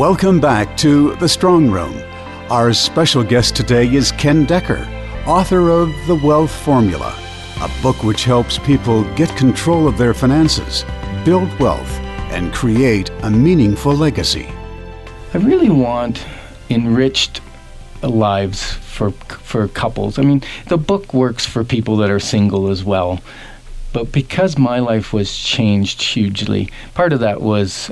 Welcome back to The Strong Room. Our special guest today is Ken Decker, author of The Wealth Formula, a book which helps people get control of their finances, build wealth, and create a meaningful legacy. I really want enriched lives for couples. I mean, the book works for people that are single as well. But because my life was changed hugely, part of that was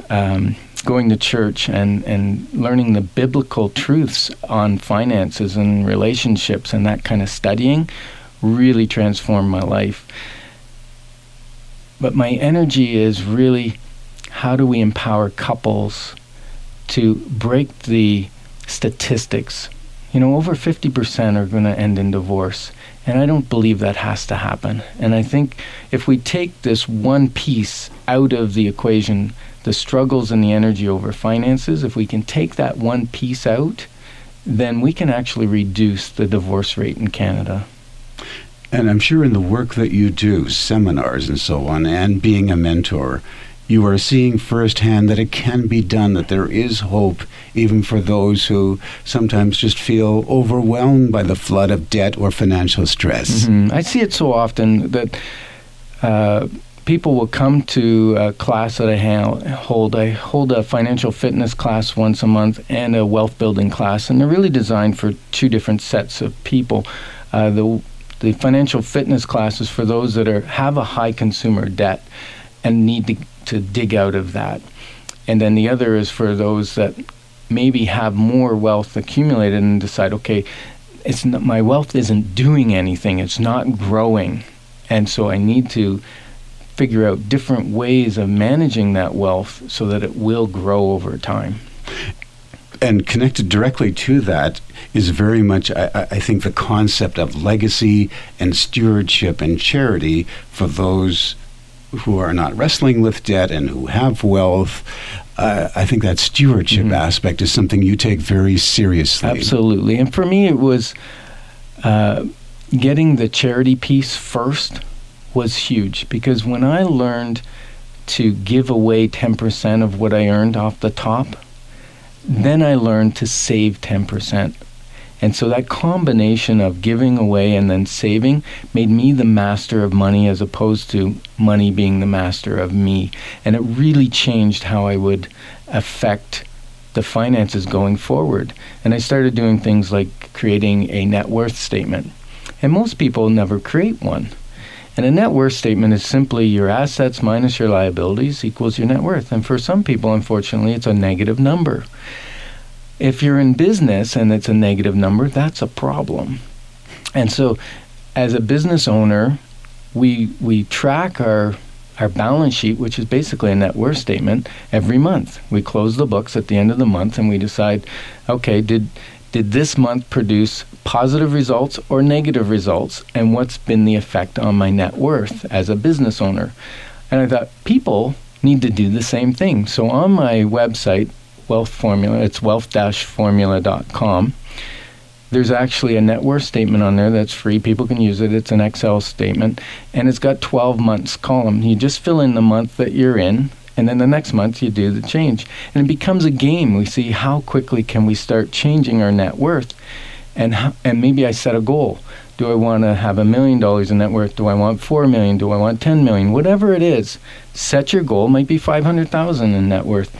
going to church and learning the biblical truths on finances and relationships, and that kind of studying really transformed my life. But my energy is really, how do we empower couples to break the statistics? You know, over 50% are going to end in divorce, and I don't believe that has to happen. And I think if we take this one piece out of the equation, the struggles and the energy over finances, if we can take that one piece out, then we can actually reduce the divorce rate in Canada. And I'm sure in the work that you do, seminars and so on, and being a mentor, you are seeing firsthand that it can be done, that there is hope even for those who sometimes just feel overwhelmed by the flood of debt or financial stress. Mm-hmm. I see it so often that people will come to a class that I hold. I hold a financial fitness class once a month and a wealth building class, and they're really designed for two different sets of people. The financial fitness class is for those that have a high consumer debt and need to dig out of that. And then the other is for those that maybe have more wealth accumulated and decide, okay, it's not, my wealth isn't doing anything, it's not growing, and so I need to figure out different ways of managing that wealth so that it will grow over time. And connected directly to that is very much, I think, the concept of legacy and stewardship and charity for those who are not wrestling with debt and who have wealth. I think that stewardship aspect is something you take very seriously. Absolutely. And for me, it was getting the charity piece first was huge, because when I learned to give away 10% of what I earned off the top, then I learned to save 10%. And so that combination of giving away and then saving made me the master of money, as opposed to money being the master of me. And it really changed how I would affect the finances going forward. And I started doing things like creating a net worth statement. And most people never create one. And a net worth statement is simply your assets minus your liabilities equals your net worth. And for some people, unfortunately, it's a negative number. If you're in business and it's a negative number, that's a problem. And so as a business owner, we track our balance sheet, which is basically a net worth statement, every month. We close the books at the end of the month and we decide, okay, did this month produce positive results or negative results? And what's been the effect on my net worth as a business owner? And I thought, people need to do the same thing. So on my website, Wealth Formula, it's wealth-formula.com. There's actually a net worth statement on there that's free. People can use it. It's an Excel statement, and it's got 12 months column. You just fill in the month that you're in, and then the next month you do the change. And it becomes a game. We see how quickly can we start changing our net worth, and maybe I set a goal. Do I want to have $1 million in net worth? Do I want $4 million? Do I want $10 million? Whatever it is, set your goal. It might be $500,000 in net worth.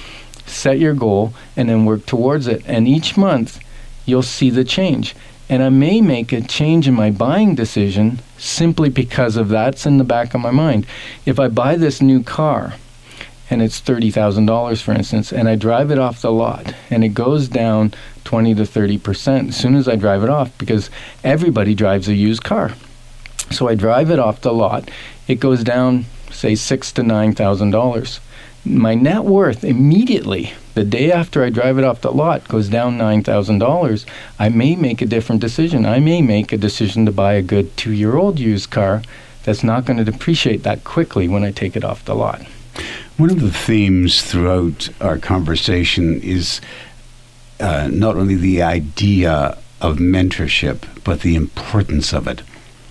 Set your goal and then work towards it. And each month, you'll see the change. And I may make a change in my buying decision simply because of that's in the back of my mind. If I buy this new car, and it's $30,000, for instance, and I drive it off the lot, and it goes down 20 to 30% as soon as I drive it off, because everybody drives a used car. So I drive it off the lot. It goes down, say, $6,000 to $9,000. My net worth immediately, the day after I drive it off the lot, goes down $9,000. I may make a different decision. I may make a decision to buy a good 2-year-old used car that's not going to depreciate that quickly when I take it off the lot. One of the themes throughout our conversation is not only the idea of mentorship, but the importance of it.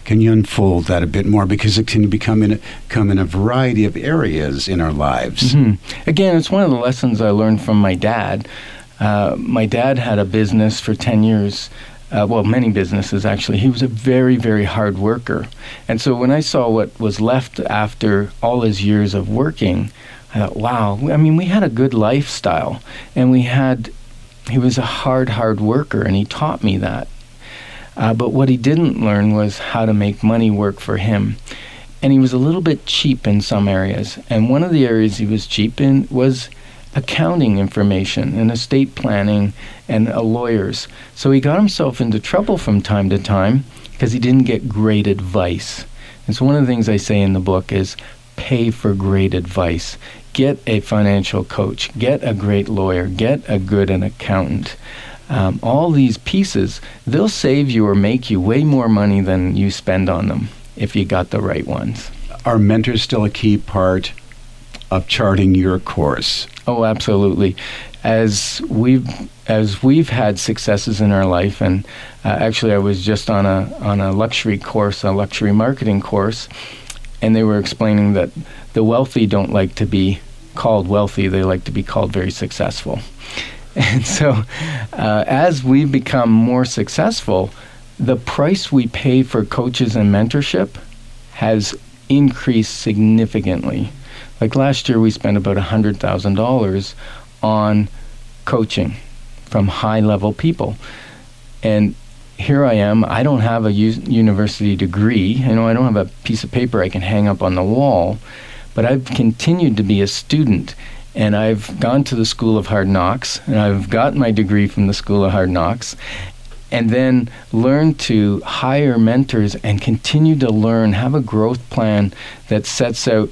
Can you unfold that a bit more? Because it can come in a variety of areas in our lives. Mm-hmm. Again, it's one of the lessons I learned from my dad. My dad had a business for 10 years, well, many businesses, actually. He was a very, very hard worker. And so when I saw what was left after all his years of working, I thought, wow, I mean, we had a good lifestyle. And he was a hard worker, and he taught me that. But what he didn't learn was how to make money work for him. And he was a little bit cheap in some areas. And one of the areas he was cheap in was accounting information and estate planning and lawyers. So he got himself into trouble from time to time because he didn't get great advice. And so one of the things I say in the book is pay for great advice. Get a financial coach. Get a great lawyer. Get a good accountant. All these pieces, they'll save you or make you way more money than you spend on them if you got the right ones. Are mentors still a key part of charting your course? Oh, absolutely. As we've had successes in our life, and actually I was just on a luxury course, a luxury marketing course, and they were explaining that the wealthy don't like to be called wealthy, they like to be called very successful. And so as we become more successful, the price we pay for coaches and mentorship has increased significantly. Like last year, we spent about $100,000 on coaching from high-level people. And here I am. I don't have a university degree. You know, I don't have a piece of paper I can hang up on the wall. But I've continued to be a student. And I've gone to the School of Hard Knocks, and I've got my degree from the School of Hard Knocks, and then learned to hire mentors and continue to learn, have a growth plan that sets out,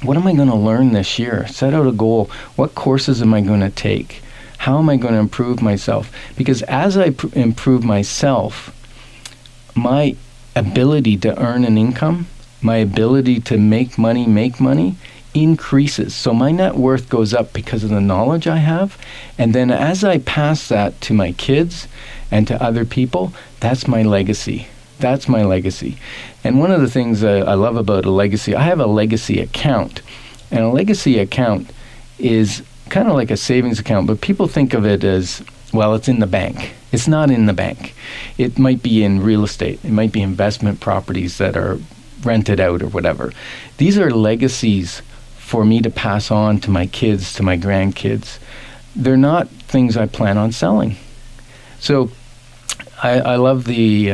what am I going to learn this year? Set out a goal. What courses am I going to take? How am I going to improve myself? Because as I improve myself, my ability to earn an income, my ability to make money, increases. So my net worth goes up because of the knowledge I have. And then as I pass that to my kids and to other people, that's my legacy. That's my legacy. And one of the things I love about a legacy, I have a legacy account. And a legacy account is kind of like a savings account, but people think of it as, well, it's in the bank. It's not in the bank. It might be in real estate. It might be investment properties that are rented out or whatever. These are legacies for me to pass on to my kids, to my grandkids. They're not things I plan on selling. So I love the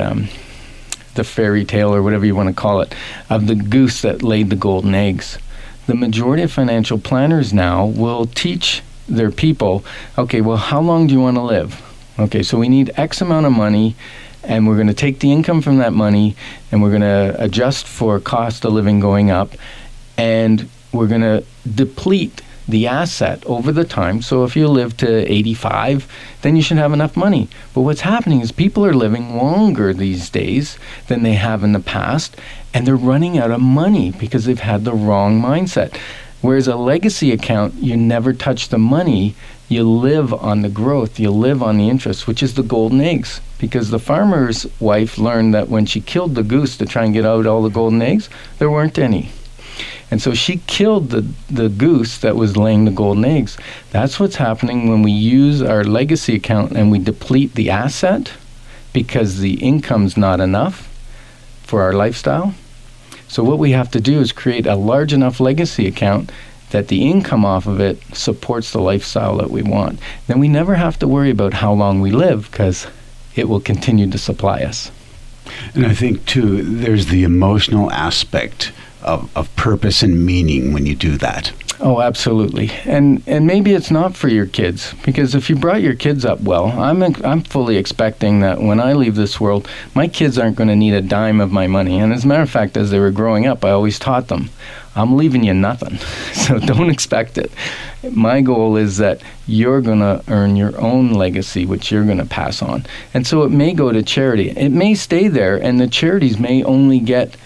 fairy tale, or whatever you want to call it, of the goose that laid the golden eggs. The majority of financial planners now will teach their people, okay, well, how long do you want to live? Okay, so we need X amount of money, and we're going to take the income from that money, and we're going to adjust for cost of living going up, and we're going to deplete the asset over the time. So if you live to 85, then you should have enough money. But what's happening is people are living longer these days than they have in the past, and they're running out of money because they've had the wrong mindset. Whereas a legacy account, you never touch the money. You live on the growth, you live on the interest, which is the golden eggs. Because the farmer's wife learned that when she killed the goose to try and get out all the golden eggs, there weren't any. And so she killed the goose that was laying the golden eggs. That's what's happening when we use our legacy account and we deplete the asset because the income's not enough for our lifestyle. So what we have to do is create a large enough legacy account that the income off of it supports the lifestyle that we want. Then we never have to worry about how long we live because it will continue to supply us. And I think, too, there's the emotional aspect of purpose and meaning when you do that. Oh, absolutely. And maybe it's not for your kids, because if you brought your kids up well, I'm fully expecting that when I leave this world, my kids aren't going to need a dime of my money. And as a matter of fact, as they were growing up, I always taught them, I'm leaving you nothing, so don't expect it. My goal is that you're going to earn your own legacy, which you're going to pass on. And so it may go to charity. It may stay there, and the charities may only get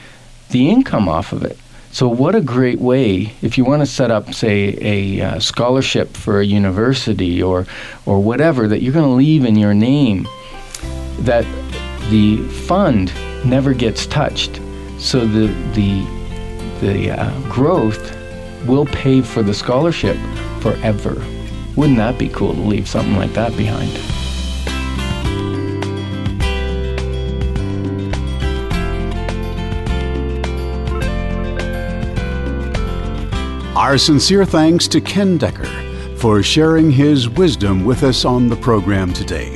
the income off of it. So what a great way, if you want to set up, say, a scholarship for a university or whatever that you're going to leave in your name, that the fund never gets touched. So the growth will pay for the scholarship forever. Wouldn't that be cool to leave something like that behind? Our sincere thanks to Ken Decker for sharing his wisdom with us on the program today.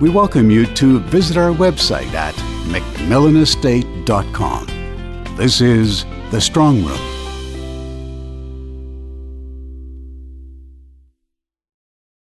We welcome you to visit our website at macmillanestate.com. This is The Strong Room.